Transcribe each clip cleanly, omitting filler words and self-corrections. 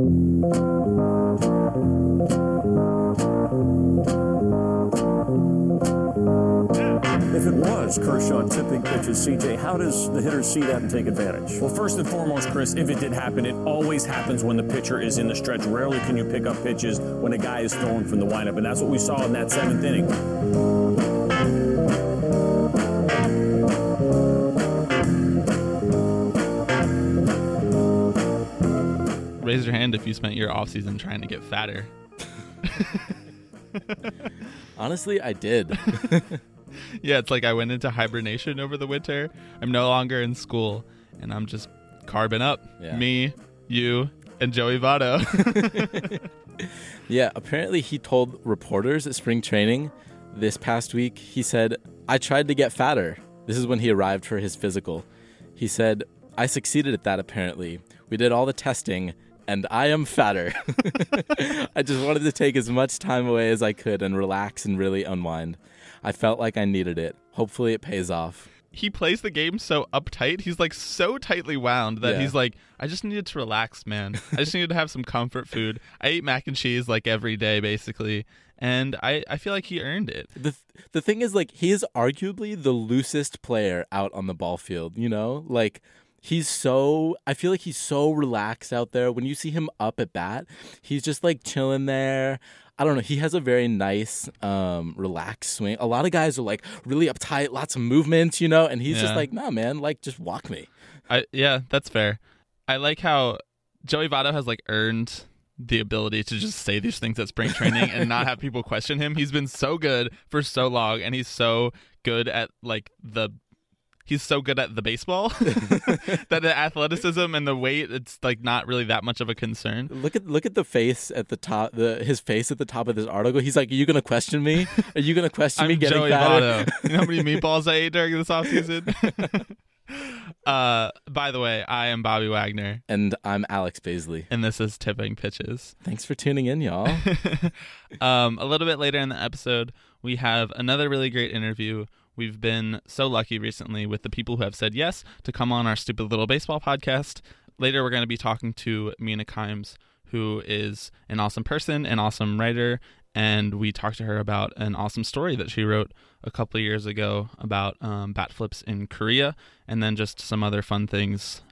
If it was Kershaw tipping pitches, CJ, how does the hitter see that and take advantage? Well, first and foremost, Chris, if it did happen, it always happens when the pitcher is in the stretch. Rarely can you pick up pitches when a guy is thrown from the windup, and that's what we saw in that seventh inning. Raise your hand if you spent your offseason trying to get fatter. Honestly, I did. Yeah, it's like I went into hibernation over the winter. I'm no longer in school, and I'm just carbing up. Yeah. Me, you, and Joey Votto. Yeah, apparently he told reporters at spring training this past week, he said, I tried to get fatter. This is when he arrived for his physical. He said, I succeeded at that, apparently. We did all the testing, and I am fatter. I just wanted to take as much time away as I could and relax and really unwind. I felt like I needed it. Hopefully it pays off. He plays the game so uptight. He's like so tightly wound that he's like, I just needed to relax, man. I just needed to have some comfort food. I eat mac and cheese like every day, basically. And I feel like he earned it. The thing is, like, he is arguably the loosest player out on the ball field, you know? Like, I feel like he's so relaxed out there. When you see him up at bat, he's just like chilling there. I don't know. He has a very nice, relaxed swing. A lot of guys are like really uptight, lots of movements, you know, and he's just like, nah, man, like just walk me. Yeah, that's fair. I like how Joey Votto has like earned the ability to just say these things at spring training and not have people question him. He's been so good for so long, and he's so good at like he's so good at the baseball that the athleticism and the weight, it's like not really that much of a concern. Look at the face at the top, his face at the top of this article. He's like, are you going to question me? Are you going to question me getting Joey fatter? Votto. You know how many meatballs I ate during this offseason? By the way, I am Bobby Wagner. And I'm Alex Baisley. And this is Tipping Pitches. Thanks for tuning in, y'all. A little bit later in the episode, we have another really great interview. We've been so lucky recently with the people who have said yes to come on our Stupid Little Baseball podcast. Later, we're going to be talking to Mina Kimes, who is an awesome person, an awesome writer, and we talked to her about an awesome story that she wrote a couple of years ago about bat flips in Korea, and then just some other fun things,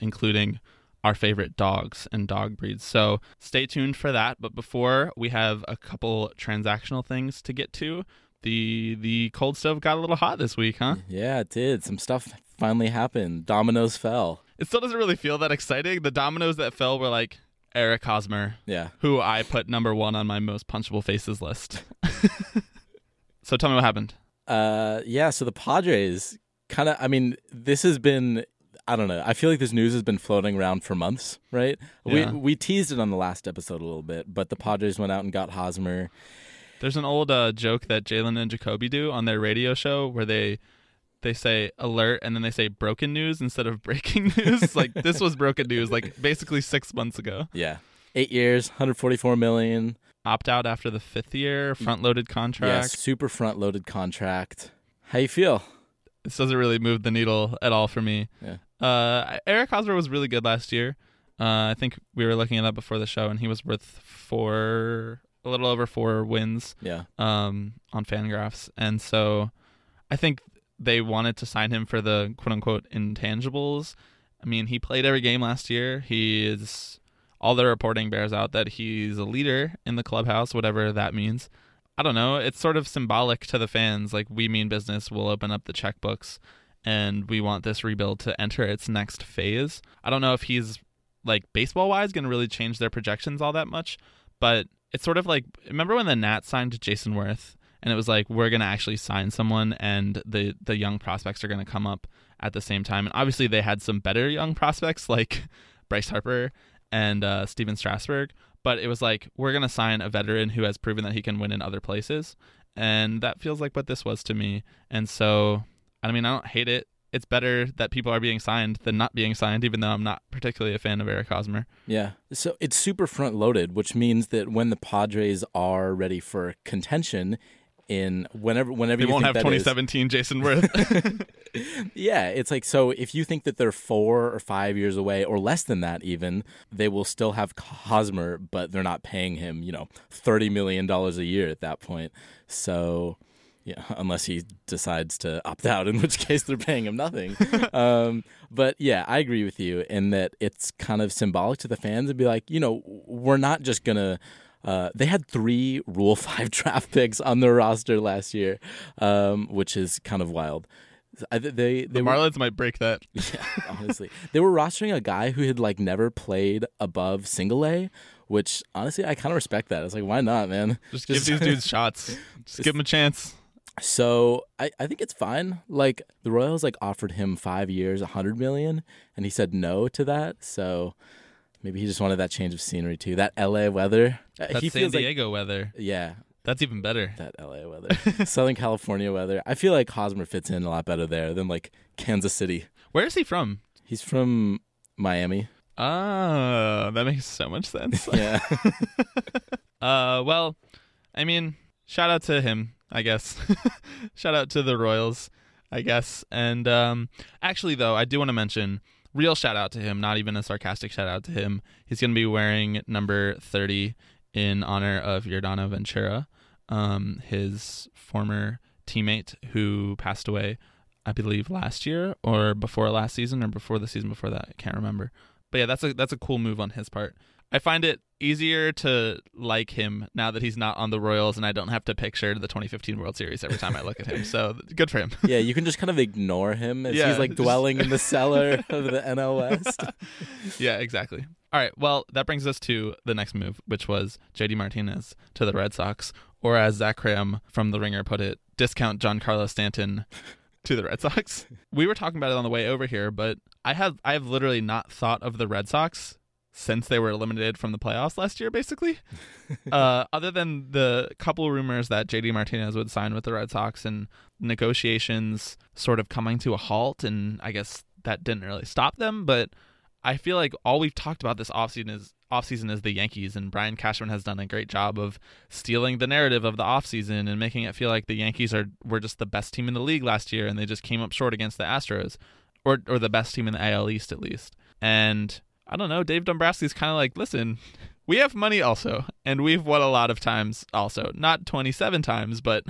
including our favorite dogs and dog breeds. So stay tuned for that. But before, we have a couple transactional things to get to. The cold stove got a little hot this week, huh? Yeah, it did. Some stuff finally happened. Dominoes fell. It still doesn't really feel that exciting. The dominoes that fell were like Eric Hosmer, who I put number one on my most punchable faces list. So tell me what happened. So the Padres kind of, I mean, this has been, I don't know. I feel like this news has been floating around for months, right? Yeah. We teased it on the last episode a little bit, but the Padres went out and got Hosmer. There's an old joke that Jalen and Jacoby do on their radio show where they say alert and then they say broken news instead of breaking news. Like, this was broken news, like basically 6 months ago. Yeah. 8 years, $144 million. Opt out after the fifth year, front-loaded contract. Yeah, super front-loaded contract. How you feel? This doesn't really move the needle at all for me. Yeah. Eric Hosmer was really good last year. I think we were looking it up before the show, and he was worth a little over four wins on Fangraphs. And so I think they wanted to sign him for the quote-unquote intangibles. I mean, he played every game last year. All the reporting bears out that he's a leader in the clubhouse, whatever that means. I don't know. It's sort of symbolic to the fans. Like, we mean business. We'll open up the checkbooks, and we want this rebuild to enter its next phase. I don't know if he's, like, baseball-wise going to really change their projections all that much, but it's sort of like, remember when the Nats signed Jason Worth, and it was like, we're going to actually sign someone, and the young prospects are going to come up at the same time. And obviously they had some better young prospects like Bryce Harper and Steven Strasburg, but it was like, we're going to sign a veteran who has proven that he can win in other places. And that feels like what this was to me. And so, I mean, I don't hate it. It's better that people are being signed than not being signed, even though I'm not particularly a fan of Eric Hosmer. Yeah. So it's super front-loaded, which means that when the Padres are ready for contention, in whenever they won't have 2017 is. Jason Worth. Yeah, it's like, so if you think that they're 4 or 5 years away or less than that even, they will still have Hosmer, but they're not paying him, you know, $30 million a year at that point. So, yeah, unless he decides to opt out, in which case they're paying him nothing. But yeah, I agree with you in that it's kind of symbolic to the fans and be like, you know, we're not just going to they had 3 Rule 5 draft picks on their roster last year, which is kind of wild. The Marlins might break that. Yeah, honestly. They were rostering a guy who had like never played above single A, which honestly I kind of respect that. I was like, why not, man? Just give these dudes shots. Just give them a chance. So I think it's fine. Like the Royals like offered him 5 years, $100 million, and he said no to that. So maybe he just wanted that change of scenery too. That LA weather. That San Diego weather. Yeah. That's even better. That LA weather. Southern California weather. I feel like Hosmer fits in a lot better there than like Kansas City. Where is he from? He's from Miami. Oh, that makes so much sense. Yeah. Well, I mean, shout out to him, I guess. Shout out to the Royals, I guess. And actually, though, I do want to mention, real shout out to him, not even a sarcastic shout out to him. He's going to be wearing number 30 in honor of Yordan Ventura, his former teammate who passed away, I believe, last year or before last season or before the season before that. I can't remember. But yeah, that's a cool move on his part. I find it easier to like him now that he's not on the Royals and I don't have to picture the 2015 World Series every time I look at him. So good for him. Yeah, you can just kind of ignore him as he's like dwelling in the cellar of the NL West. Yeah, exactly. All right, well, that brings us to the next move, which was JD Martinez to the Red Sox, or as Zach Cram from The Ringer put it, discount Giancarlo Stanton to the Red Sox. We were talking about it on the way over here, but I have literally not thought of the Red Sox since they were eliminated from the playoffs last year, basically. Other than the couple rumors that JD Martinez would sign with the Red Sox and negotiations sort of coming to a halt, and I guess that didn't really stop them. But I feel like all we've talked about this offseason is the Yankees, and Brian Cashman has done a great job of stealing the narrative of the offseason and making it feel like the Yankees were just the best team in the league last year, and they just came up short against the Astros, or the best team in the AL East at least. And I don't know, Dave Dombrowski's kind of like, listen, we have money also, and we've won a lot of times also. Not 27 times, but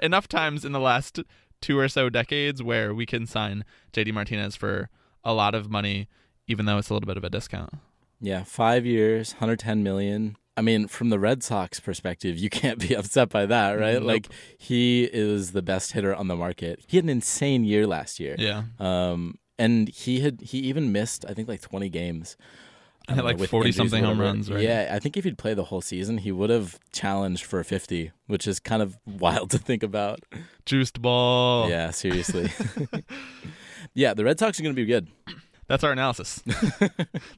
enough times in the last 2 or so decades where we can sign JD Martinez for a lot of money, even though it's a little bit of a discount. Yeah, 5 years, $110 million. I mean, from the Red Sox perspective, you can't be upset by that, right? Nope. Like, he is the best hitter on the market. He had an insane year last year. Yeah. And he even missed, I think, like 20 games. And had like 40-something home runs, right? Yeah, I think if he'd played the whole season, he would have challenged for 50, which is kind of wild to think about. Juiced ball. Yeah, seriously. Yeah, the Red Sox are going to be good. That's our analysis.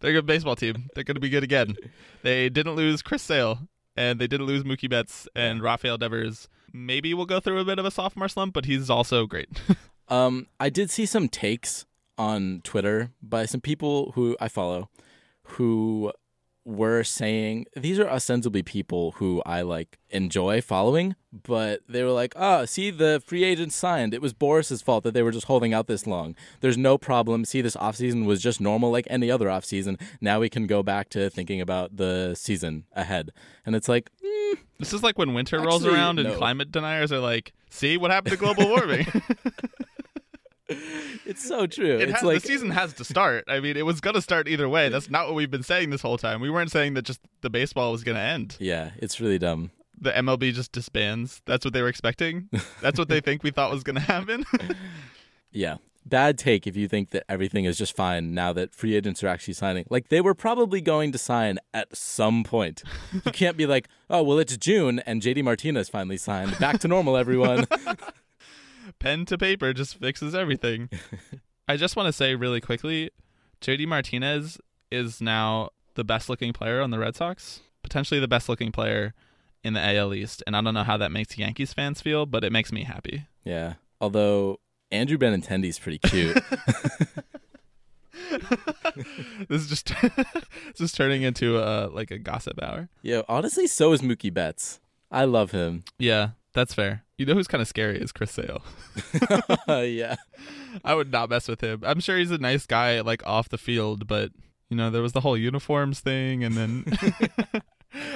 They're a good baseball team. They're going to be good again. They didn't lose Chris Sale, and they didn't lose Mookie Betts, and Rafael Devers maybe will go through a bit of a sophomore slump, but he's also great. I did see some takes on Twitter by some people who I follow who were saying, these are ostensibly people who I like enjoy following, but they were like, oh, see, the free agent signed. It was Boris's fault that they were just holding out this long. There's no problem. See, this offseason was just normal like any other offseason. Now we can go back to thinking about the season ahead. And it's like, this is like when winter rolls around and climate deniers are like, see what happened to global warming. It's so true. It's like, the season has to start. I mean, it was going to start either way. That's not what we've been saying this whole time. We weren't saying that just the baseball was going to end. Yeah, it's really dumb. The MLB just disbands. That's what they were expecting. That's what they think we thought was going to happen. Yeah. Bad take if you think that everything is just fine now that free agents are actually signing. Like, they were probably going to sign at some point. You can't be like, oh, well, it's June and JD Martinez finally signed. Back to normal, everyone. Pen to paper just fixes everything. I just want to say really quickly, JD Martinez is now the best-looking player on the Red Sox, potentially the best-looking player in the AL East, and I don't know how that makes Yankees fans feel, but it makes me happy. Yeah, although Andrew Benintendi's pretty cute. This is just turning into like a gossip hour. Yeah, honestly, so is Mookie Betts. I love him. Yeah. That's fair. You know who's kind of scary is Chris Sale. Yeah. I would not mess with him. I'm sure he's a nice guy, like, off the field, but, you know, there was the whole uniforms thing, and then...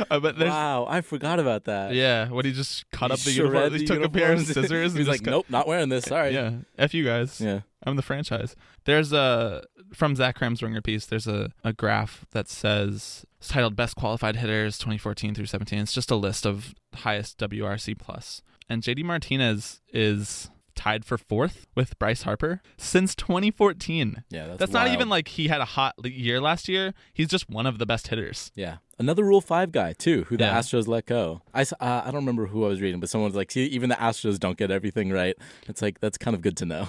but wow, I forgot about that. Yeah, when he just cut up the uniform. He took a pair of scissors. He's like, nope, not wearing this. Sorry. Yeah, F you guys. Yeah. I'm the franchise. There's from Zach Cram's Ringer piece, there's a graph that says... It's titled Best Qualified Hitters 2014 through 17. It's just a list of highest WRC plus. And JD Martinez is tied for fourth with Bryce Harper since 2014. Yeah, that's wild. Not even like he had a hot year last year. He's just one of the best hitters. Yeah. Another Rule 5 guy, too, who the Astros let go. I don't remember who I was reading, but someone was like, see, even the Astros don't get everything right. It's like, that's kind of good to know.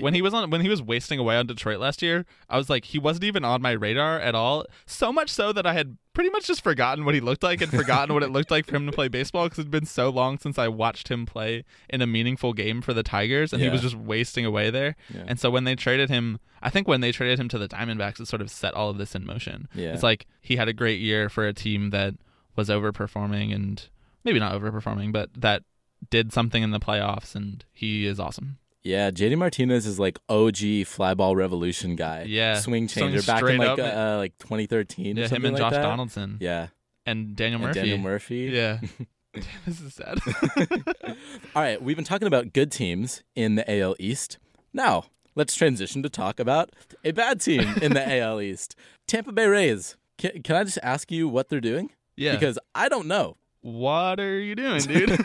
When he was wasting away on Detroit last year, I was like, he wasn't even on my radar at all. So much so that I had pretty much just forgotten what he looked like and forgotten what it looked like for him to play baseball because it had been so long since I watched him play in a meaningful game for the Tigers, and he was just wasting away there. Yeah. And so when they traded him, I think when they traded him to the Diamondbacks, it sort of set all of this in motion. Yeah. It's like he had a great year for a team that was overperforming, and maybe not overperforming, but that did something in the playoffs, and he is awesome. Yeah, JD Martinez is like OG fly ball revolution guy. Yeah. Swing changer back in like 2013 or something like that. Yeah, him and Josh Donaldson. Yeah. And Daniel Murphy. Yeah. This is sad. All right, we've been talking about good teams in the AL East. Now, let's transition to talk about a bad team in the AL East. Tampa Bay Rays. Can I just ask you what they're doing? Yeah. Because I don't know. What are you doing, dude?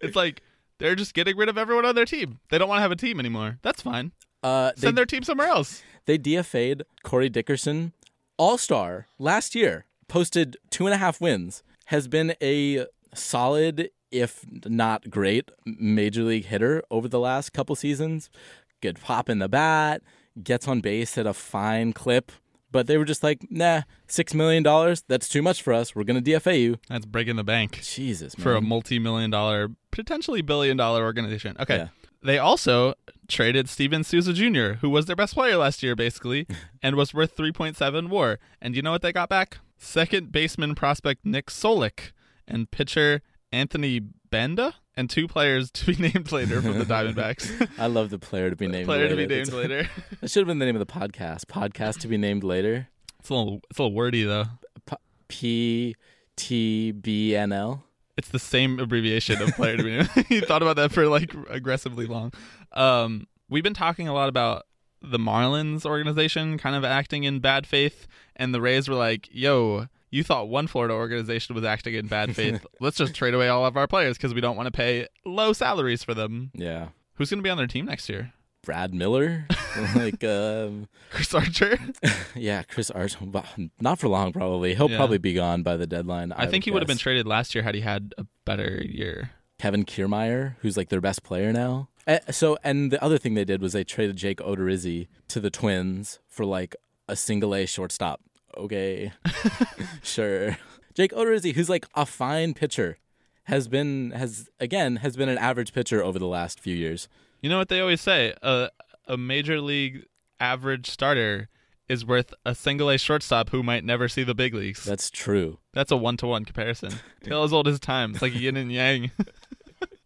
It's like they're just getting rid of everyone on their team. They don't want to have a team anymore. That's fine. Send their team somewhere else. They DFA'd Corey Dickerson. All-star last year, posted 2.5 wins, has been a solid, if not great, major league hitter over the last couple seasons. Good pop in the bat, gets on base at a fine clip. But they were just like, nah, $6 million, that's too much for us. We're going to DFA you. That's breaking the bank. Jesus, man. For a multi-million-dollar, potentially billion-dollar organization. Okay. Yeah. They also traded Steven Souza Jr., who was their best player last year, basically, and was worth 3.7 WAR. And you know what they got back? Second baseman prospect Nick Solik and pitcher Anthony Banda and two players to be named later from the Diamondbacks. I love the player to be named later. That should have been the name of the podcast. Podcast to be named later. It's a little wordy though. PTBNL. It's the same abbreviation of player to be named. You thought about that for like aggressively long. We've been talking a lot about the Marlins organization kind of acting in bad faith, and the Rays were like, yo, you thought one Florida organization was acting in bad faith. Let's just trade away all of our players because we don't want to pay low salaries for them. Yeah. Who's going to be on their team next year? Brad Miller? Chris Archer? Yeah, Chris Archer. Not for long, probably. He'll probably be gone by the deadline. I think he would have been traded last year had he had a better year. Kevin Kiermaier, who's like their best player now. And the other thing they did was they traded Jake Odorizzi to the Twins for like a single-A shortstop. Okay, sure. Jake Odorizzi, who's like a fine pitcher, has been an average pitcher over the last few years. You know what they always say? A major league average starter is worth a single-A shortstop who might never see the big leagues. That's true. That's a 1-to-1 comparison. Tale as old as time. It's like yin and yang.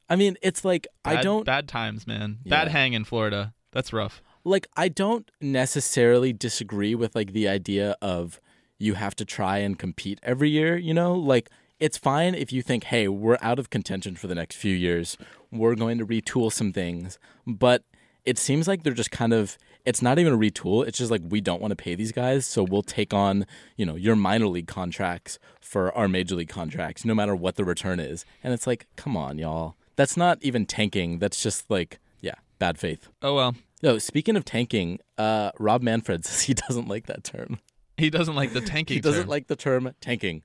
I mean, it's like bad times, man. Yeah. Bad hang in Florida. That's rough. Like, I don't necessarily disagree with, like, the idea of you have to try and compete every year, you know? Like, it's fine if you think, hey, we're out of contention for the next few years. We're going to retool some things. But it seems like they're just kind of, it's not even a retool. It's just like, we don't want to pay these guys, so we'll take on, you know, your minor league contracts for our major league contracts, no matter what the return is. And it's like, come on, y'all. That's not even tanking. That's just, like, yeah, bad faith. Oh, well. No, speaking of tanking, Rob Manfred says he doesn't like that term. He doesn't like the tanking term. He doesn't like the term tanking.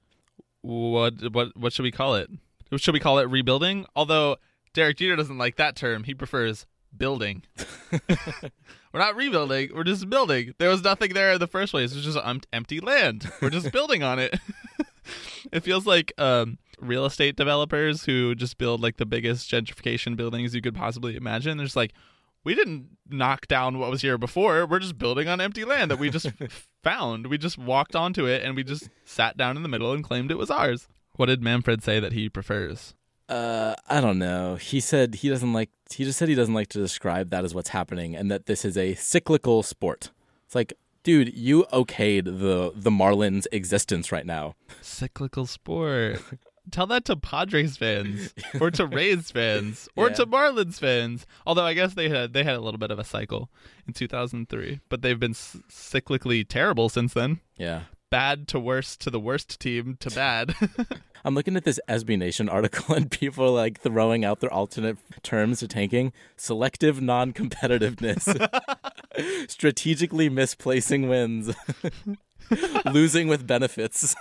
What should we call it? Should we call it rebuilding? Although Derek Jeter doesn't like that term. He prefers building. We're not rebuilding. We're just building. There was nothing there in the first place. It was just empty land. We're just building on it. It feels like real estate developers who just build like the biggest gentrification buildings you could possibly imagine. They're just like, we didn't knock down what was here before. We're just building on empty land that we just found. We just walked onto it, and we just sat down in the middle and claimed it was ours. What did Manfred say that he prefers? I don't know. He said he doesn't like. He just said he doesn't like to describe that as what's happening, and that this is a cyclical sport. It's like, dude, you okayed the Marlins' existence right now. Cyclical sport. Tell that to Padres fans, or to Rays fans, or to Marlins fans. Although I guess they had a little bit of a cycle in 2003, but they've been cyclically terrible since then. Yeah. Bad to worse to the worst team to bad. I'm looking at this SB Nation article and people are like throwing out their alternate terms to tanking. Selective non-competitiveness. Strategically misplacing wins. Losing with benefits.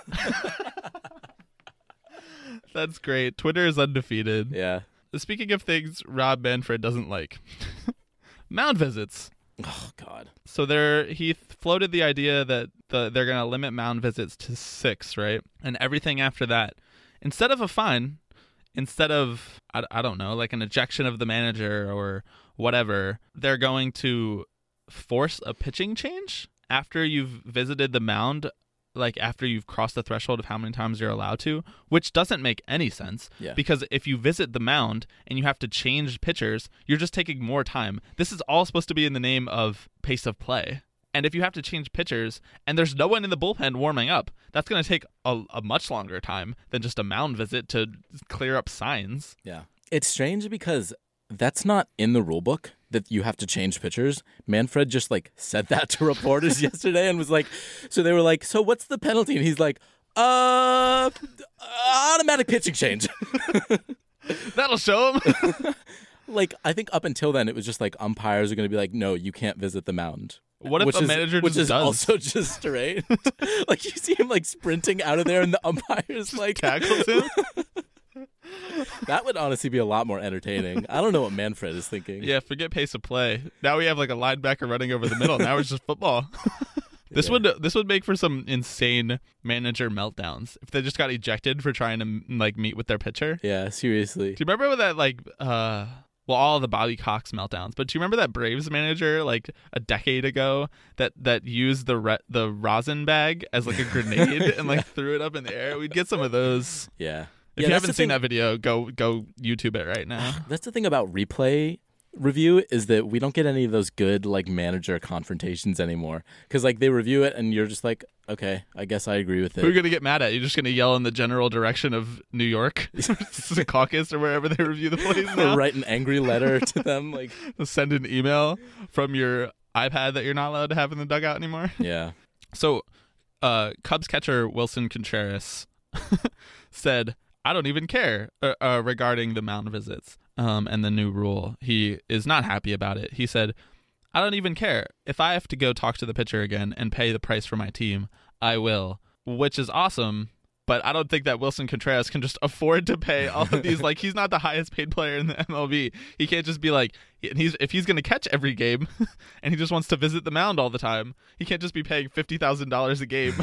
That's great. Twitter is undefeated. Yeah. Speaking of things Rob Manfred doesn't like. Mound visits. Oh, God. So he floated the idea that they're going to limit mound visits to 6, right? And everything after that, instead of a fine, instead of, I don't know, like an ejection of the manager or whatever, they're going to force a pitching change after you've visited the mound, like after you've crossed the threshold of how many times you're allowed to, which doesn't make any sense. Yeah. Because if you visit the mound and you have to change pitchers, you're just taking more time. This is all supposed to be in the name of pace of play. And if you have to change pitchers and there's no one in the bullpen warming up, that's going to take a much longer time than just a mound visit to clear up signs. Yeah. It's strange because that's not in the rule book that you have to change pitchers. Manfred just like said that to reporters yesterday and was like, so they were like, so what's the penalty? And he's like, automatic pitching change. That'll show him. Like, I think up until then it was just like umpires are going to be like, no, you can't visit the mound. What if manager just does? Which is also just straight. Like, you see him like sprinting out of there and the umpire's like tackles him. That would honestly be a lot more entertaining. I don't know what Manfred is thinking. Yeah, forget pace of play. Now we have like a linebacker running over the middle. Now it's just football. This would make for some insane manager meltdowns if they just got ejected for trying to like meet with their pitcher. Yeah, seriously. Do you remember that like all the Bobby Cox meltdowns, but do you remember that Braves manager like a decade ago that used the rosin bag as like a grenade and like threw it up in the air? We'd get some of those. Yeah. If you haven't seen that video, go YouTube it right now. That's the thing about replay review is that we don't get any of those good like manager confrontations anymore because like they review it and you're just like, okay, I guess I agree with it. Who are you gonna get mad at? You're just gonna yell in the general direction of New York, the caucus or wherever they review the plays now. Or write an angry letter to them, like send an email from your iPad that you're not allowed to have in the dugout anymore. Yeah. So, Cubs catcher Wilson Contreras said, I don't even care regarding the mound visits and the new rule. He is not happy about it. He said, I don't even care. If I have to go talk to the pitcher again and pay the price for my team, I will, which is awesome. But I don't think that Wilson Contreras can just afford to pay all of these. Like, he's not the highest paid player in the MLB. He can't just be like, if he's going to catch every game and he just wants to visit the mound all the time, he can't just be paying $50,000 a game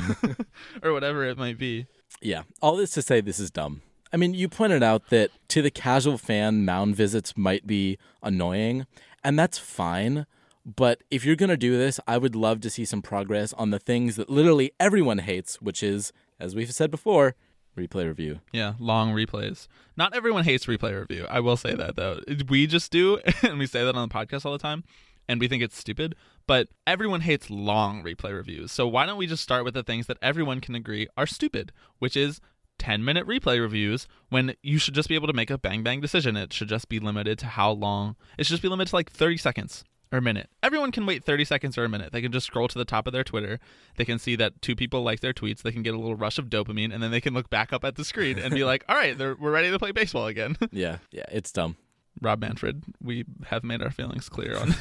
or whatever it might be. Yeah. All this to say this is dumb. I mean, you pointed out that to the casual fan, mound visits might be annoying, and that's fine. But if you're going to do this, I would love to see some progress on the things that literally everyone hates, which is, as we've said before, replay review. Yeah, long replays. Not everyone hates replay review. I will say that, though. We just do, and we say that on the podcast all the time, and we think it's stupid. But everyone hates long replay reviews. So why don't we just start with the things that everyone can agree are stupid, which is 10-minute replay reviews when you should just be able to make a bang-bang decision. It should just be limited to how long. It should just be limited to like 30 seconds or a minute. Everyone can wait 30 seconds or a minute. They can just scroll to the top of their Twitter. They can see that 2 people like their tweets. They can get a little rush of dopamine, and then they can look back up at the screen and be like, all right, we're ready to play baseball again. Yeah, yeah, it's dumb. Rob Manfred, we have made our feelings clear on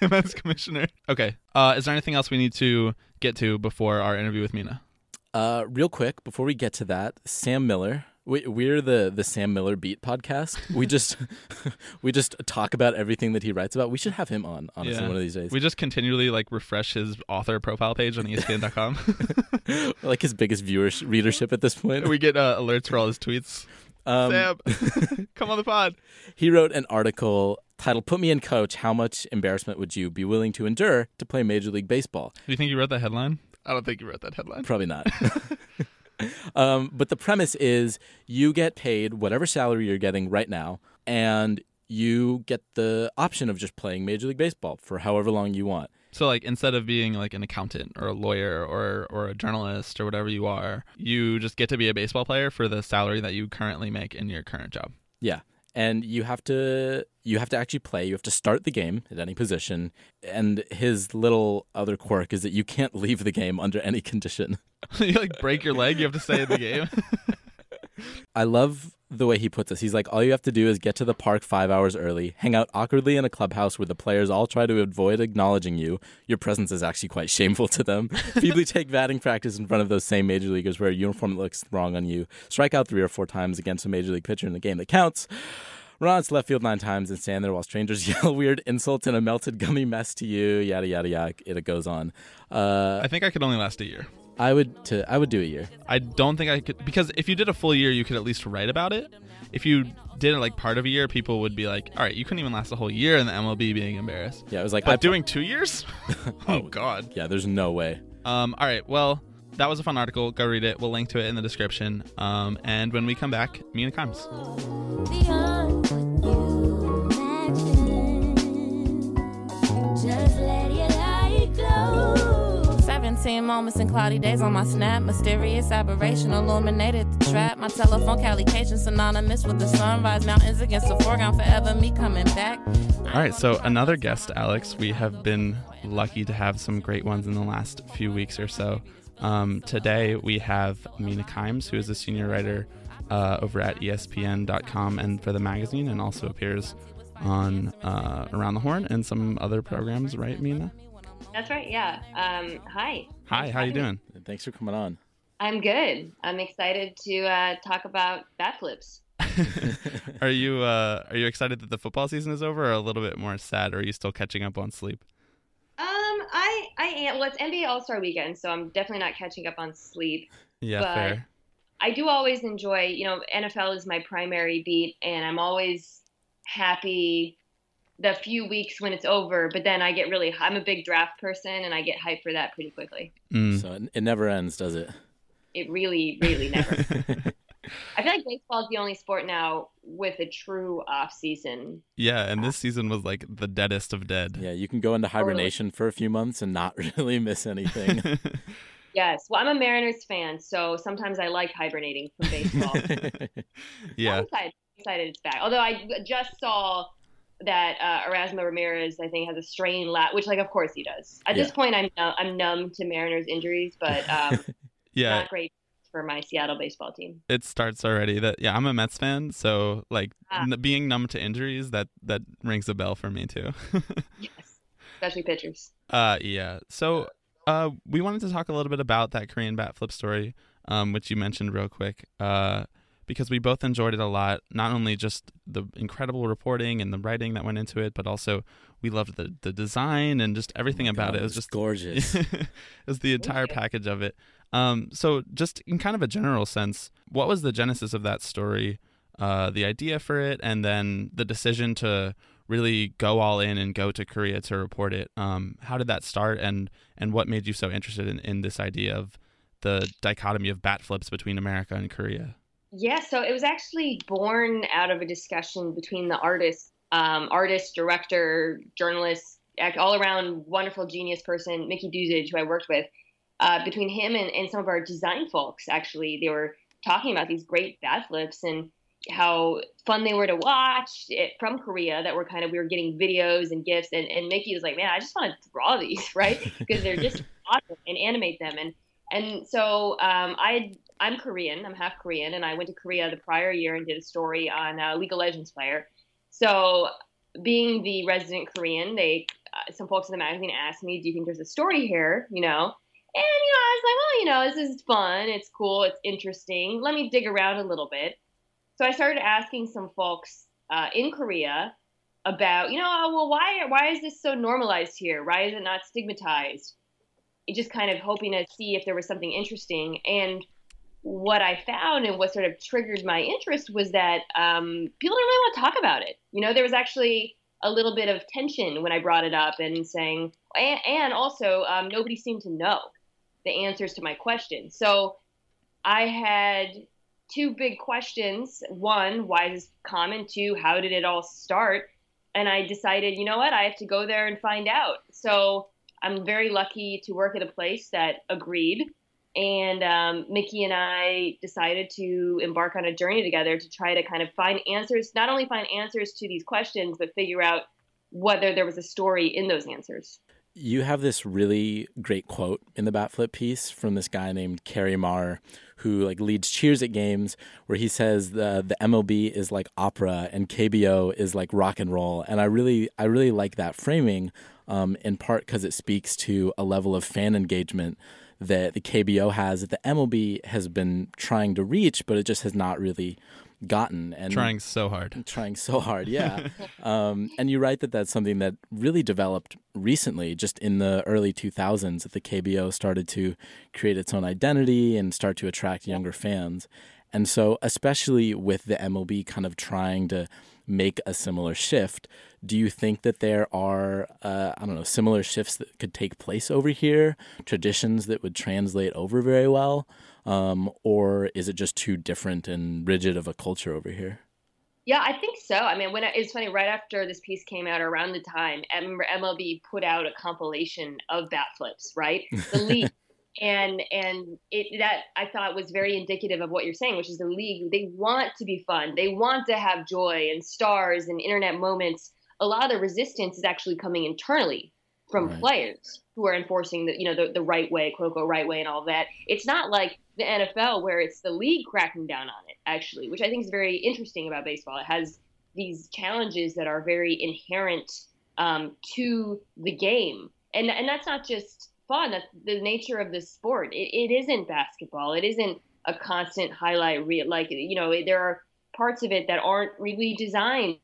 him as commissioner. Okay, is there anything else we need to get to before our interview with Mina? Real quick, before we get to that, Sam Miller. We're the Sam Miller Beat podcast. We just we talk about everything that he writes about. We should have him on, honestly, one of these days. We just continually like refresh his author profile page on ESPN.com. Like his biggest readership at this point. We get alerts for all his tweets. Sam, come on the pod. He wrote an article titled "Put Me in Coach: How Much Embarrassment Would You Be Willing to Endure to Play Major League Baseball?" Do you think he wrote that headline? I don't think you wrote that headline. Probably not. But the premise is you get paid whatever salary you're getting right now, and you get the option of just playing Major League Baseball for however long you want. So, like, instead of being, like, an accountant or a lawyer or a journalist or whatever you are, you just get to be a baseball player for the salary that you currently make in your current job. Yeah. And you have to actually play. You have to start the game at any position. And his little other quirk is that you can't leave the game under any condition. You, like, break your leg, you have to stay in the game. I love the way he puts this. He's like, all you have to do is get to the park 5 hours early, hang out awkwardly in a clubhouse where the players all try to avoid acknowledging you. Your presence is actually quite shameful to them. Feebly take batting practice in front of those same major leaguers, wear a uniform that looks wrong on you. Strike out 3 or 4 times against a major league pitcher in the game that counts. Run out to left field 9 times and stand there while strangers yell weird insults and a melted gummy mess to you. Yada, yada, yada. It goes on. I think I could only last a year. I would do a year. I don't think I could, because if you did a full year, you could at least write about it. If you did it like part of a year, people would be like, all right, you couldn't even last a whole year in the MLB being embarrassed. Yeah, it was like, but doing 2 years? Oh, God. Yeah, there's no way. All right, well, that was a fun article. Go read it. We'll link to it in the description. And when we come back, Mina Kimes. Beyond what you imagine, just let your light glow. 17 moments and cloudy days on my snap. Mysterious aberration illuminated the trap. My telephone collocation synonymous with the sunrise. Mountains against the foreground forever. Me coming back. All right, so another guest, Alex. We have been lucky to have some great ones in the last few weeks or so. Today we have Mina Kimes, who is a senior writer over at ESPN.com and for the magazine, and also appears on Around the Horn and some other programs. Right, Mina? That's right, yeah. Hi. Hi, how you doing? Thanks for coming on. I'm good. I'm excited to talk about bat flips. Are you excited that the football season is over, or a little bit more sad, or are you still catching up on sleep? I am. Well, it's NBA All-Star Weekend, so I'm definitely not catching up on sleep. Yeah, but fair. I do always enjoy, NFL is my primary beat, and I'm always happy the few weeks when it's over, but then I'm a big draft person, and I get hyped for that pretty quickly. So it never ends, does it? It really, really never. I feel like baseball is the only sport now with a true off season. Yeah, and this season was like the deadest of dead. Yeah, you can go into hibernation for a few months and not really miss anything. Yes. Well, I'm a Mariners fan, so sometimes I like hibernating from baseball. Yeah. I'm excited it's back. Although I just saw that Erasmo Ramirez, I think, has a strain lat, which, like, of course he does. At this point, I'm numb to Mariners injuries, but yeah, not great for my Seattle baseball team. It starts already. I'm a Mets fan, so being numb to injuries, that rings a bell for me too. Yes, especially pitchers. Yeah. So we wanted to talk a little bit about that Korean bat flip story, which you mentioned real quick. Because we both enjoyed it a lot, not only just the incredible reporting and the writing that went into it, but also we loved the design and just everything about it. It was just gorgeous. It was the entire package of it. So just in kind of a general sense, what was the genesis of that story, the idea for it, and then the decision to really go all in and go to Korea to report it? How did that start, and what made you so interested in this idea of the dichotomy of bat flips between America and Korea? Yeah, so it was actually born out of a discussion between the artist, director, journalist, all-around wonderful genius person, Mickey Duzage, who I worked with, between him and some of our design folks, actually. They were talking about these great bat flips and how fun they were to watch from Korea, that were we were getting videos and gifts, and Mickey was like, man, I just want to draw these, right? Because they're just awesome, and animate them. And so I'm Korean, I'm half Korean, and I went to Korea the prior year and did a story on a League of Legends player. So being the resident Korean, some folks in the magazine asked me, do you think there's a story here, And, I was like, well, this is fun, it's cool, it's interesting, let me dig around a little bit. So I started asking some folks in Korea about, why is this so normalized here? Why is it not stigmatized? Just kind of hoping to see if there was something interesting. And what I found and what sort of triggered my interest was that people didn't really want to talk about it. There was actually a little bit of tension when I brought it up and saying, and also nobody seemed to know the answers to my questions. So I had two big questions. One, why is this common? Two, how did it all start? And I decided, you know what, I have to go there and find out. So I'm very lucky to work at a place that agreed. And Mickey and I decided to embark on a journey together to try to kind of find answers, not only find answers to these questions, but figure out whether there was a story in those answers. You have this really great quote in the Batflip piece from this guy named Kerry Marr, who leads cheers at games, where he says the MLB is like opera and KBO is like rock and roll. And I really like that framing, in part because it speaks to a level of fan engagement that the KBO has, that the MLB has been trying to reach, but it just has not really gotten. And trying so hard, yeah. And you write that that's something that really developed recently, just in the early 2000s, that the KBO started to create its own identity and start to attract younger fans. And so, especially with the MLB kind of trying to make a similar shift, do you think that there are, similar shifts that could take place over here, traditions that would translate over very well? Or is it just too different and rigid of a culture over here? Yeah, I think so. I mean, it's funny, right after this piece came out, around the time, I remember MLB put out a compilation of bat flips, right? The league. And it, that I thought was very indicative of what you're saying, which is the league. They want to be fun. They want to have joy and stars and internet moments. A lot of the resistance is actually coming internally from players who are enforcing the right way, quote unquote right way, and all that. It's not like the NFL where it's the league cracking down on it, actually, which I think is very interesting about baseball. It has these challenges that are very inherent to the game, and that's not just fun. That's the nature of the sport. It isn't basketball. It isn't a constant highlight reel. There are parts of it that aren't really designed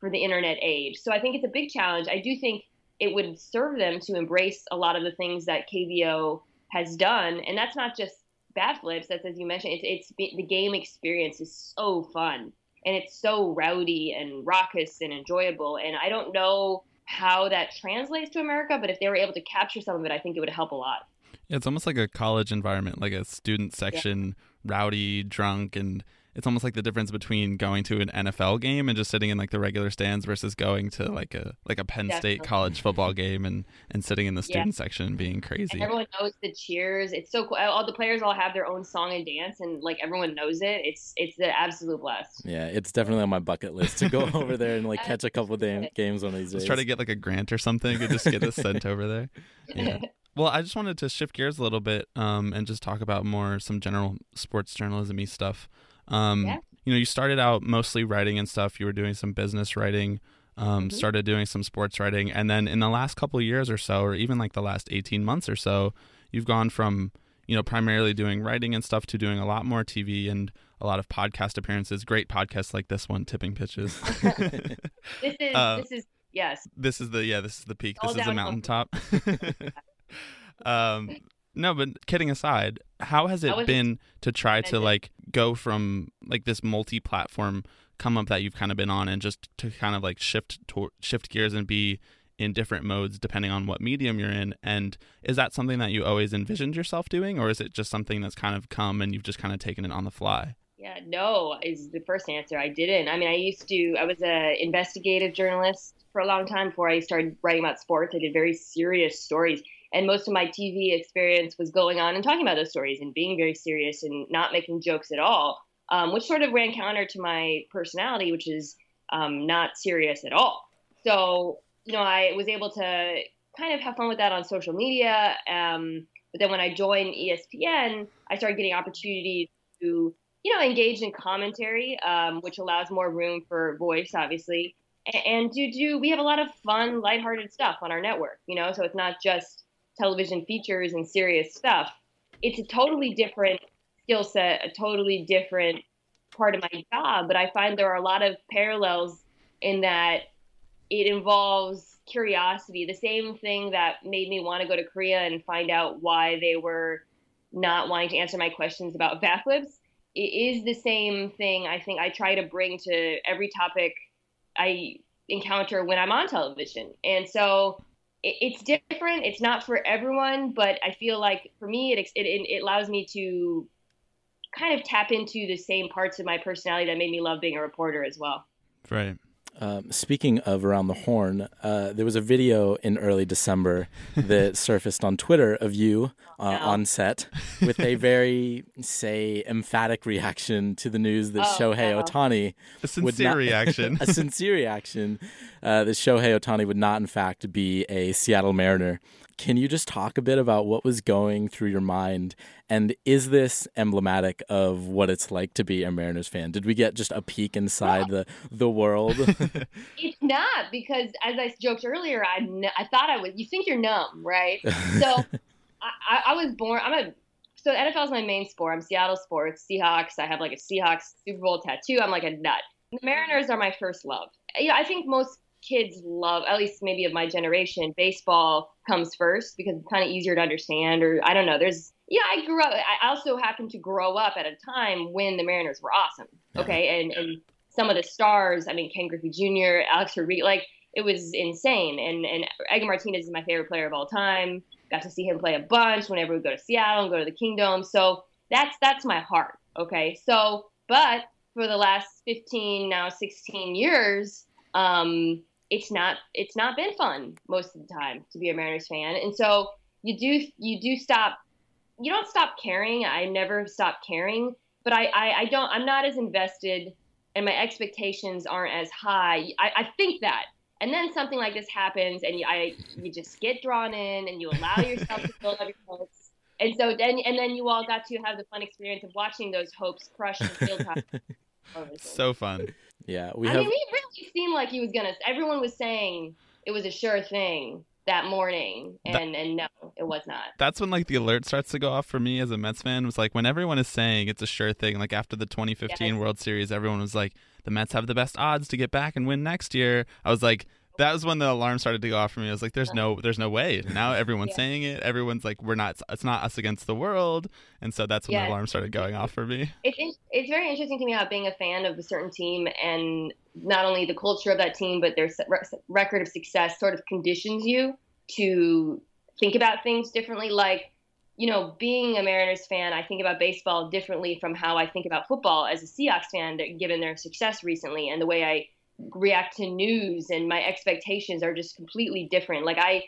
for the internet age. So I think it's a big challenge. I do think it would serve them to embrace a lot of the things that KBO has done. And that's not just bat flips. That's, as you mentioned, it's the game experience is so fun and it's so rowdy and raucous and enjoyable. And I don't know how that translates to America, but if they were able to capture some of it, I think it would help a lot. Yeah, it's almost like a college environment, like a student section, rowdy, drunk, and it's almost like the difference between going to an NFL game and just sitting in the regular stands versus going to like a Penn State college football game and sitting in the student section and being crazy. And everyone knows the cheers. It's so cool. All the players all have their own song and dance, and everyone knows it. It's the absolute blast. Yeah, it's definitely on my bucket list to go over there and catch a couple of games one of these days. Let's try to get a grant or something and just get us sent over there. Yeah. Well, I just wanted to shift gears a little bit and just talk about some general sports journalism-y stuff. You started out mostly writing and stuff. You were doing some business writing, started doing some sports writing. And then in the last couple of years or so, or even the last 18 months or so, you've gone from, primarily doing writing and stuff to doing a lot more TV and a lot of podcast appearances. Great podcasts like this one, Tipping Pitches. This is. This is the peak. All this is the mountaintop. No, but kidding aside, how has it been to try to go from this multi-platform come up that you've kind of been on and just to kind of shift gears and be in different modes depending on what medium you're in? And is that something that you always envisioned yourself doing, or is it just something that's kind of come and you've just kind of taken it on the fly? Yeah, no is the first answer. I didn't. I mean, I was an investigative journalist for a long time before I started writing about sports. I did very serious stories. And most of my TV experience was going on and talking about those stories and being very serious and not making jokes at all, which sort of ran counter to my personality, which is not serious at all. So, I was able to kind of have fun with that on social media. But then when I joined ESPN, I started getting opportunities to, engage in commentary, which allows more room for voice, obviously. And we have a lot of fun, lighthearted stuff on our network, so it's not just television features and serious stuff. It's a totally different skill set, a totally different part of my job, but I find there are a lot of parallels in that it involves curiosity. The same thing that made me want to go to Korea and find out why they were not wanting to answer my questions about bat flips. It is the same thing I think I try to bring to every topic I encounter when I'm on television. And so it's different. It's not for everyone, but I feel like for me, it allows me to kind of tap into the same parts of my personality that made me love being a reporter as well. Right. Speaking of around the horn, there was a video in early December that surfaced on Twitter of you on set with a very, say, emphatic reaction to the news that Shohei Ohtani that Shohei Ohtani would not, in fact, be a Seattle Mariner. Can you just talk a bit about what was going through your mind? And is this emblematic of what it's like to be a Mariners fan? Did we get just a peek inside the world? It's not, because as I joked earlier, I thought I was, you think you're numb, right? So I was born, so NFL is my main sport. I'm Seattle sports, Seahawks. I have like a Seahawks Super Bowl tattoo. I'm like a nut. The Mariners are my first love. Yeah, I think most kids love, at least maybe of my generation, baseball comes first because it's kind of easier to understand, or I don't know. I grew up. I also happened to grow up at a time when the Mariners were awesome. Okay. And some of the stars, I mean, Ken Griffey Jr., Alex Rodriguez, like it was insane. And Edgar Martinez is my favorite player of all time. Got to see him play a bunch whenever we go to Seattle and go to the Kingdom. So that's my heart. Okay. So, but for the last 16 years, it's not been fun most of the time to be a Mariners fan. And so you don't stop caring. I never stopped caring, but I'm not as invested and my expectations aren't as high. I think that. And then something like this happens and you just get drawn in and you allow yourself to build up your hopes. And so then you all got to have the fun experience of watching those hopes crushed in field time. So fun. Yeah, we really seemed like he was gonna. Everyone was saying it was a sure thing that morning, and no, it was not. That's when like the alert starts to go off for me as a Mets fan. It was like when everyone is saying it's a sure thing. Like after the 2015 World Series, everyone was like, the Mets have the best odds to get back and win next year. I was like, that was when the alarm started to go off for me. I was like, there's no way. Now everyone's saying it. Everyone's like, it's not us against the world. And so that's when the alarm started going off for me. It's very interesting to me how being a fan of a certain team and not only the culture of that team, but their record of success sort of conditions you to think about things differently. Like, you know, being a Mariners fan, I think about baseball differently from how I think about football as a Seahawks fan, given their success recently and the way I react to news, and my expectations are just completely different. Like I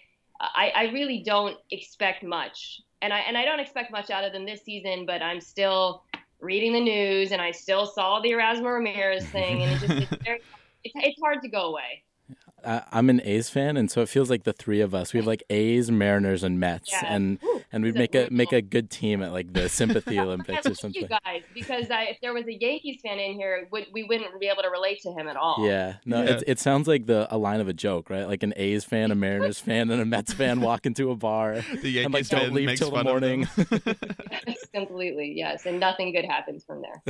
really don't expect much, and I don't expect much out of them this season, but I'm still reading the news and I still saw the Erasmo Ramirez thing, and it's hard to go away. I'm an A's fan, and so it feels like the three of us, we have like A's, Mariners, and Mets, and we'd make a good team at like the sympathy Olympics or something. You guys, because if there was a Yankees fan in here, we wouldn't be able to relate to him at all. Yeah, no, yeah. It sounds like a line of a joke, right? Like an A's fan, a Mariners fan, and a Mets fan walk into a bar. The Yankees and like don't leave till the morning. Yes, completely, yes, and nothing good happens from there.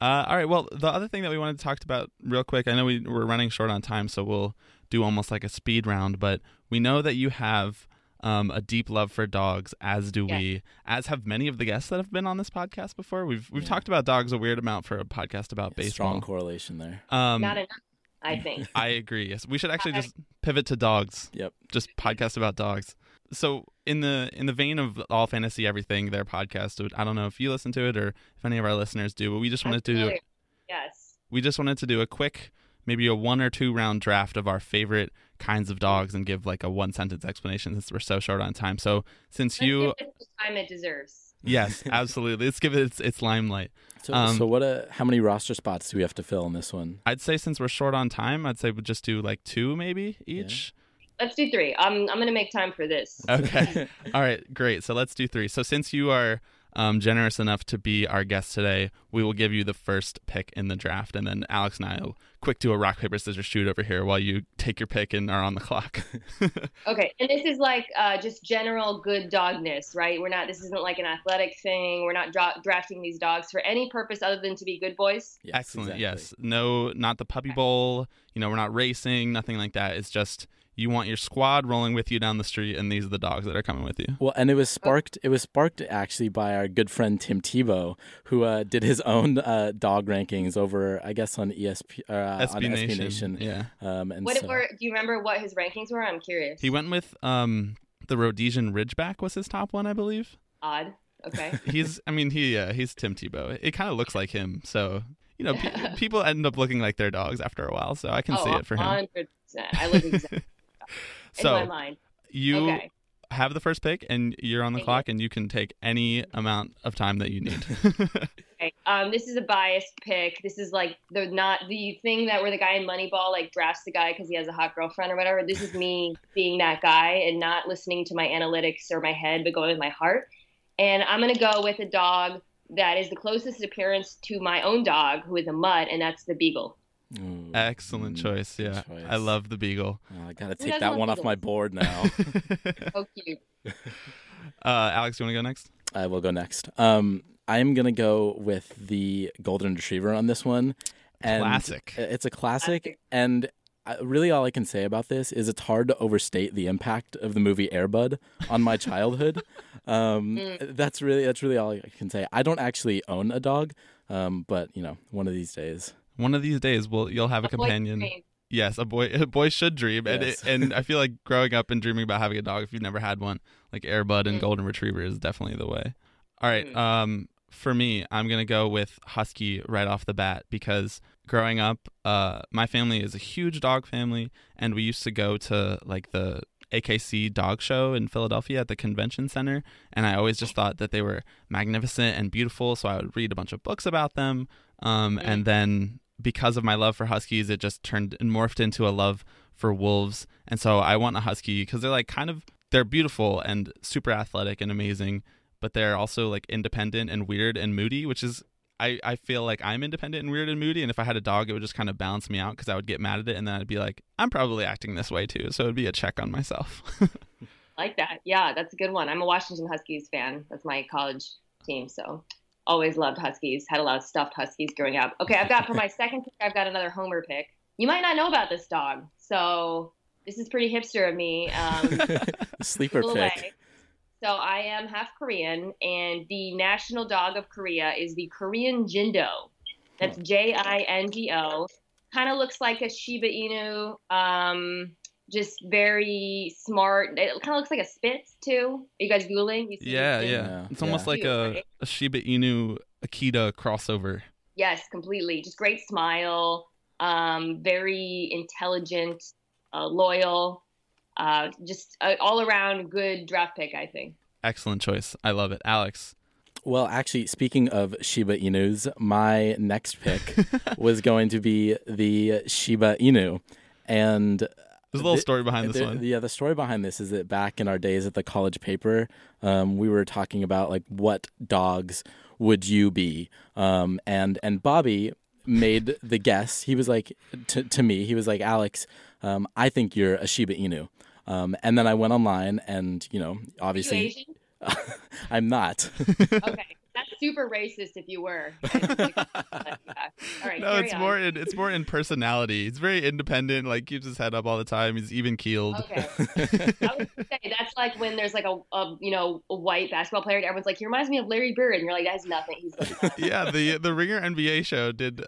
All right. Well, the other thing that we wanted to talk about real quick, I know we're running short on time, so we'll do almost like a speed round, but we know that you have a deep love for dogs, as do we, as have many of the guests that have been on this podcast before. We've talked about dogs a weird amount for a podcast about baseball. Strong correlation there. Not enough, I think. I agree. Yes. We should actually just pivot to dogs. Yep. Just podcast about dogs. So in the vein of All Fantasy Everything, their podcast, I don't know if you listen to it or if any of our listeners do, but we just wanted to do a quick, maybe a 1 or 2 round draft of our favorite kinds of dogs and give like a 1-sentence explanation since we're so short on time. So give it the time it deserves. Yes, absolutely. Let's give it its limelight. So, how many roster spots do we have to fill in this one? I'd say since we're short on time, I'd say we'll just do like 2 maybe each. Yeah. Let's do 3. I'm going to make time for this. Okay. All right. Great. So let's do 3. So since you are generous enough to be our guest today, we will give you the first pick in the draft. And then Alex and I will quick do a rock, paper, scissors shoot over here while you take your pick and are on the clock. Okay. And this is like just general good dogness, right? This isn't like an athletic thing. We're not drafting these dogs for any purpose other than to be good boys. Yes, excellent. Exactly. Yes. No, not the puppy bowl. You know, we're not racing, nothing like that. It's just... you want your squad rolling with you down the street, and these are the dogs that are coming with you. Well, and it was sparked actually by our good friend Tim Tebow, who did his own dog rankings over, I guess, on ESPN on SB Nation. Yeah. Do you remember what his rankings were? I'm curious. He went with the Rhodesian Ridgeback was his top one, I believe. Odd. Okay. He's Tim Tebow. It kind of looks like him. So, people end up looking like their dogs after a while. So I can see it for him. 100%. I look exactly in my mind. You have the first pick, and you're on the clock, and you can take any amount of time that you need. Okay. This is a biased pick. This is like not the thing that where the guy in Moneyball like drafts the guy because he has a hot girlfriend or whatever. This is me being that guy and not listening to my analytics or my head, but going with my heart. And I'm going to go with a dog that is the closest appearance to my own dog, who is a mutt, and that's the Beagle. Ooh, excellent choice. Yeah, choice. I love the Beagle. I gotta take that one off my board now. So cute. Alex, do you want to go next? I will go next. I'm gonna go with the Golden Retriever on this one. And classic. It's a classic, and really all I can say about this is it's hard to overstate the impact of the movie Air Bud on my childhood. That's really all I can say. I don't actually own a dog, but one of these days. One of these days, you'll have a companion. Yes, a boy should dream. Yes. And I feel like growing up and dreaming about having a dog, if you've never had one, like Air Bud and Golden Retriever is definitely the way. All right, for me, I'm going to go with Husky right off the bat because growing up, my family is a huge dog family, and we used to go to like the AKC dog show in Philadelphia at the convention center, and I always just thought that they were magnificent and beautiful, so I would read a bunch of books about them, and then because of my love for Huskies, it just turned and morphed into a love for wolves. And so I want a Husky because they're like they're beautiful and super athletic and amazing, but they're also like independent and weird and moody, which is, I feel like I'm independent and weird and moody. And if I had a dog, it would just kind of balance me out because I would get mad at it. And then I'd be like, I'm probably acting this way too. So it'd be a check on myself. Like that. Yeah, that's a good one. I'm a Washington Huskies fan. That's my college team. So always loved Huskies, had a lot of stuffed Huskies growing up. Okay, for my second pick, I've got another homer pick. You might not know about this dog, so this is pretty hipster of me. Sleeper pick. Away. So I am half Korean, and the national dog of Korea is the Korean Jindo. That's Jindo. Kind of looks like a Shiba Inu, just very smart. It kind of looks like a Spitz, too. Are you guys Googling? Yeah. It's almost like a Shiba Inu, Akita crossover. Yes, completely. Just great smile, very intelligent, loyal, just all-around good draft pick, I think. Excellent choice. I love it. Alex? Well, actually, speaking of Shiba Inus, my next pick was going to be the Shiba Inu, and there's a little story behind this one. Yeah, the story behind this is that back in our days at the college paper, we were talking about like what dogs would you be, and Bobby made the guess. He was like to me, he was like, Alex, I think you're a Shiba Inu, and then I went online and obviously. Are you Asian? I'm not. Okay. That's super racist if you were. All right, no, it's more in personality. He's very independent, like keeps his head up all the time. He's even keeled. Okay. I would say that's like when there's like a white basketball player and everyone's like, he reminds me of Larry Bird, and you're like, that's nothing. Yeah, the Ringer NBA show did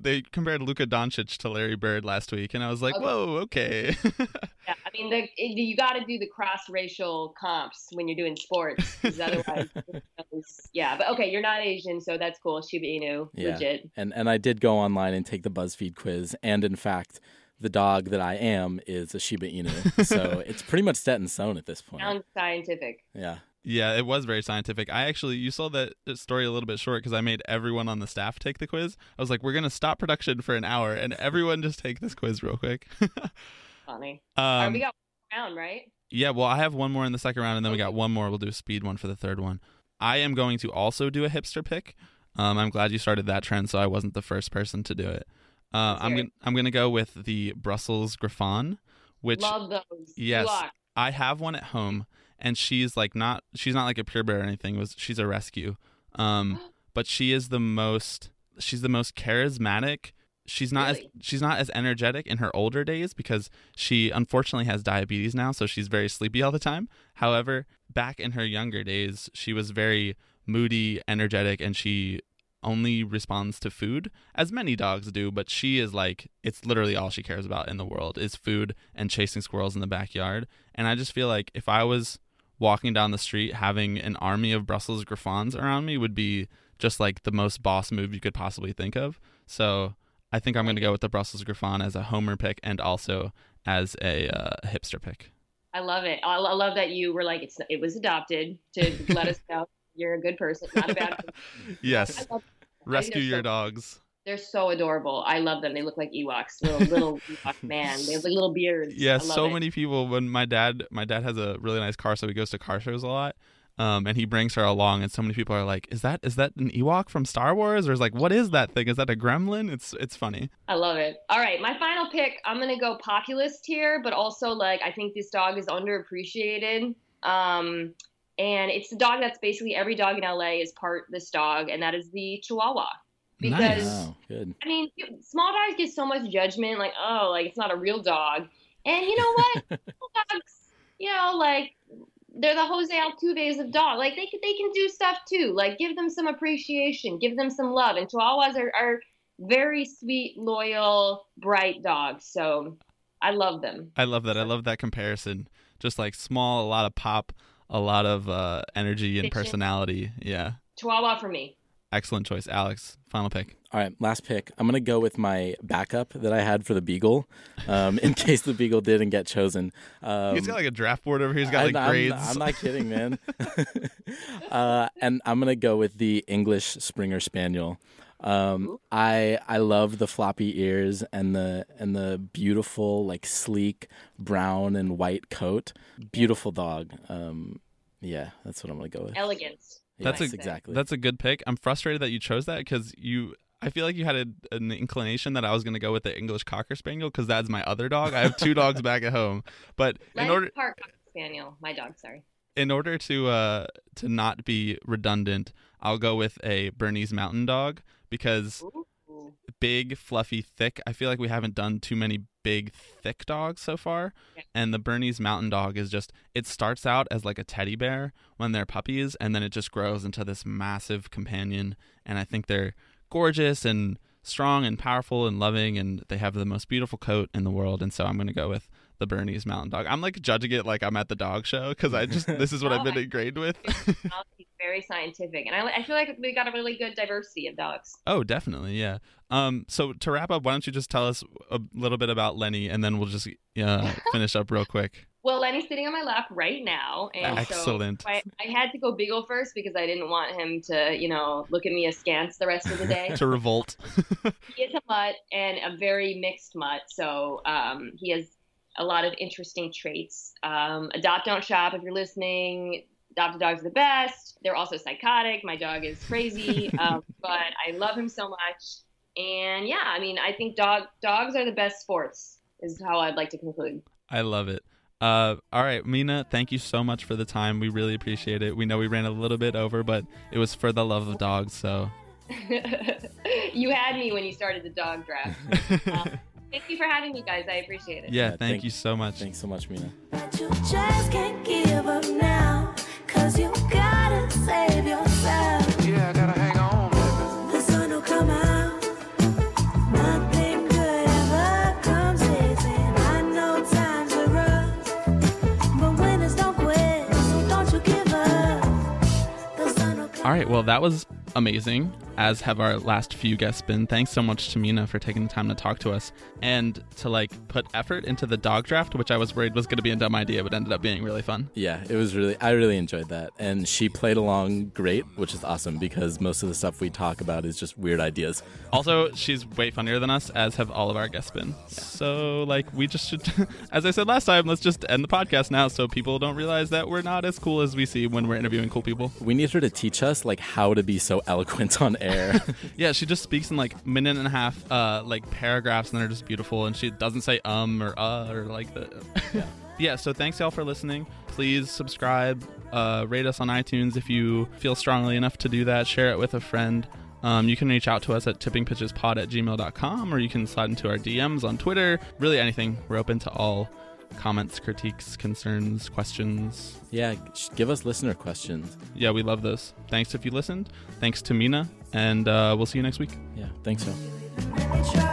they compared Luka Doncic to Larry Bird last week, and I was like, whoa, okay. Yeah, I mean, you got to do the cross-racial comps when you're doing sports, because otherwise, yeah. But okay, you're not Asian, so that's cool. Shiba Inu, legit. And I did go online and take the BuzzFeed quiz, and in fact, the dog that I am is a Shiba Inu, so it's pretty much set in stone at this point. Sounds scientific. Yeah. Yeah, it was very scientific. I actually, you saw that story a little bit short because I made everyone on the staff take the quiz. I was like, we're going to stop production for an hour, and everyone just take this quiz real quick. Funny. We got one round, right? Yeah, well, I have one more in the second round, and then we got one more. We'll do a speed one for the third one. I am going to also do a hipster pick. I'm glad you started that trend, so I wasn't the first person to do it. I'm going to go with the Brussels Griffon, which love those. Yes, I have one at home, and she's not like a purebred or anything. She's a rescue, but she is the most charismatic. She's not as energetic in her older days because she unfortunately has diabetes now, so she's very sleepy all the time. However, back in her younger days, she was very moody, energetic, and she only responds to food, as many dogs do, but she is like, it's literally all she cares about in the world is food and chasing squirrels in the backyard. And I just feel like if I was walking down the street having an army of Brussels Griffons around me would be just like the most boss move you could possibly think of. So I think I'm going to go with the Brussels Griffon as a homer pick and also as a hipster pick. I love it. I love that you were like, it was adopted to let us know you're a good person, not a bad person. Yes. Rescue your dogs. They're so adorable. I love them. They look like Ewoks, little Ewok man. They have like little beards. Yeah, so many people. When my dad has a really nice car, so he goes to car shows a lot, and he brings her along. And so many people are like, "Is that an Ewok from Star Wars?" Or is like, "What is that thing? Is that a gremlin?" It's funny. I love it. All right, my final pick. I'm gonna go populist here, but also like I think this dog is underappreciated. And it's the dog that's basically every dog in LA is part this dog, and that is the Chihuahua. Because, nice. Oh, good. I mean, small dogs get so much judgment, like, oh, like, it's not a real dog. And you know what? Dogs, you know, like, they're the Jose Altuve's of dogs. Like, they can do stuff, too. Like, give them some appreciation. Give them some love. And Chihuahuas are very sweet, loyal, bright dogs. So I love them. I love that. I love that comparison. Just, like, small, a lot of pop, a lot of energy and personality. Yeah. Chihuahua for me. Excellent choice. Alex, final pick. All right, last pick. I'm going to go with my backup that I had for the Beagle in case the Beagle didn't get chosen. He's got like a draft board over here. He's got like grades. I'm not kidding, man. And I'm going to go with the English Springer Spaniel. I love the floppy ears and the beautiful, like, sleek brown and white coat. Beautiful dog. Yeah, that's what I'm going to go with. Elegance. That's a good pick. I'm frustrated that you chose that because I feel like you had an inclination that I was going to go with the English Cocker Spaniel because that's my other dog. I have two dogs back at home, but Cocker Spaniel, my dog. Sorry. In order to not be redundant, I'll go with a Bernese Mountain Dog because big, fluffy, thick. I feel like we haven't done too many big, thick dogs so far. Yeah. And the Bernese Mountain Dog is just, it starts out as like a teddy bear when they're puppies, and then it just grows into this massive companion. And I think they're gorgeous and strong and powerful and loving, and they have the most beautiful coat in the world. And so I'm going to go with the Bernese Mountain Dog. I'm like judging it like I'm at the dog show because this is what I've been ingrained with. He's very scientific, and I feel like we got a really good diversity of dogs. Oh, definitely, yeah. So to wrap up, why don't you just tell us a little bit about Lenny, and then we'll just finish up real quick. Well, Lenny's sitting on my lap right now, and excellent. So I had to go Beagle first because I didn't want him to, look at me askance the rest of the day. To revolt. He is a mutt and a very mixed mutt, so he has a lot of interesting traits. Adopt, don't shop. If you're listening, adopted dogs are the best. They're also psychotic. My dog is crazy, but I love him so much. And yeah, I mean, I think dogs are the best sports is how I'd like to conclude. I love it. All right, Mina, thank you so much for the time. We really appreciate it. We know we ran a little bit over, but it was for the love of dogs. So you had me when you started the dog draft. Thank you for having me, guys. I appreciate it. Yeah, thank you so much. Thanks so much, Mina. But you just can't give up now, 'cause you gotta save yourself. Yeah, I gotta hang on, baby. The sun will come out. Nothing good ever comes easy. I know times are rough, but winners don't quit, so don't you give up. The sun will come out. All right, well, that was amazing, as have our last few guests been. Thanks so much to Mina for taking the time to talk to us and to put effort into the dog draft, which I was worried was going to be a dumb idea, but ended up being really fun. Yeah, it was I really enjoyed that. And she played along great, which is awesome because most of the stuff we talk about is just weird ideas. Also, she's way funnier than us, as have all of our guests been. Yeah. So, we just should, as I said last time, let's just end the podcast now so people don't realize that we're not as cool as we see when we're interviewing cool people. We need her to teach us, how to be so eloquent on air. Yeah, she just speaks in minute and a half paragraphs, and they're just beautiful, and she doesn't say or or like the yeah. Yeah, so thanks y'all for listening. Please subscribe, rate us on iTunes if you feel strongly enough to do that. Share it with a friend. You can reach out to us at tippingpitchespod@gmail.com, or you can slide into our DMs on Twitter. Really anything. We're open to all comments, critiques, concerns, questions. Yeah, give us listener questions. Yeah, we love those. Thanks if you listened. Thanks to Mina, and we'll see you next week. Yeah, thanks so.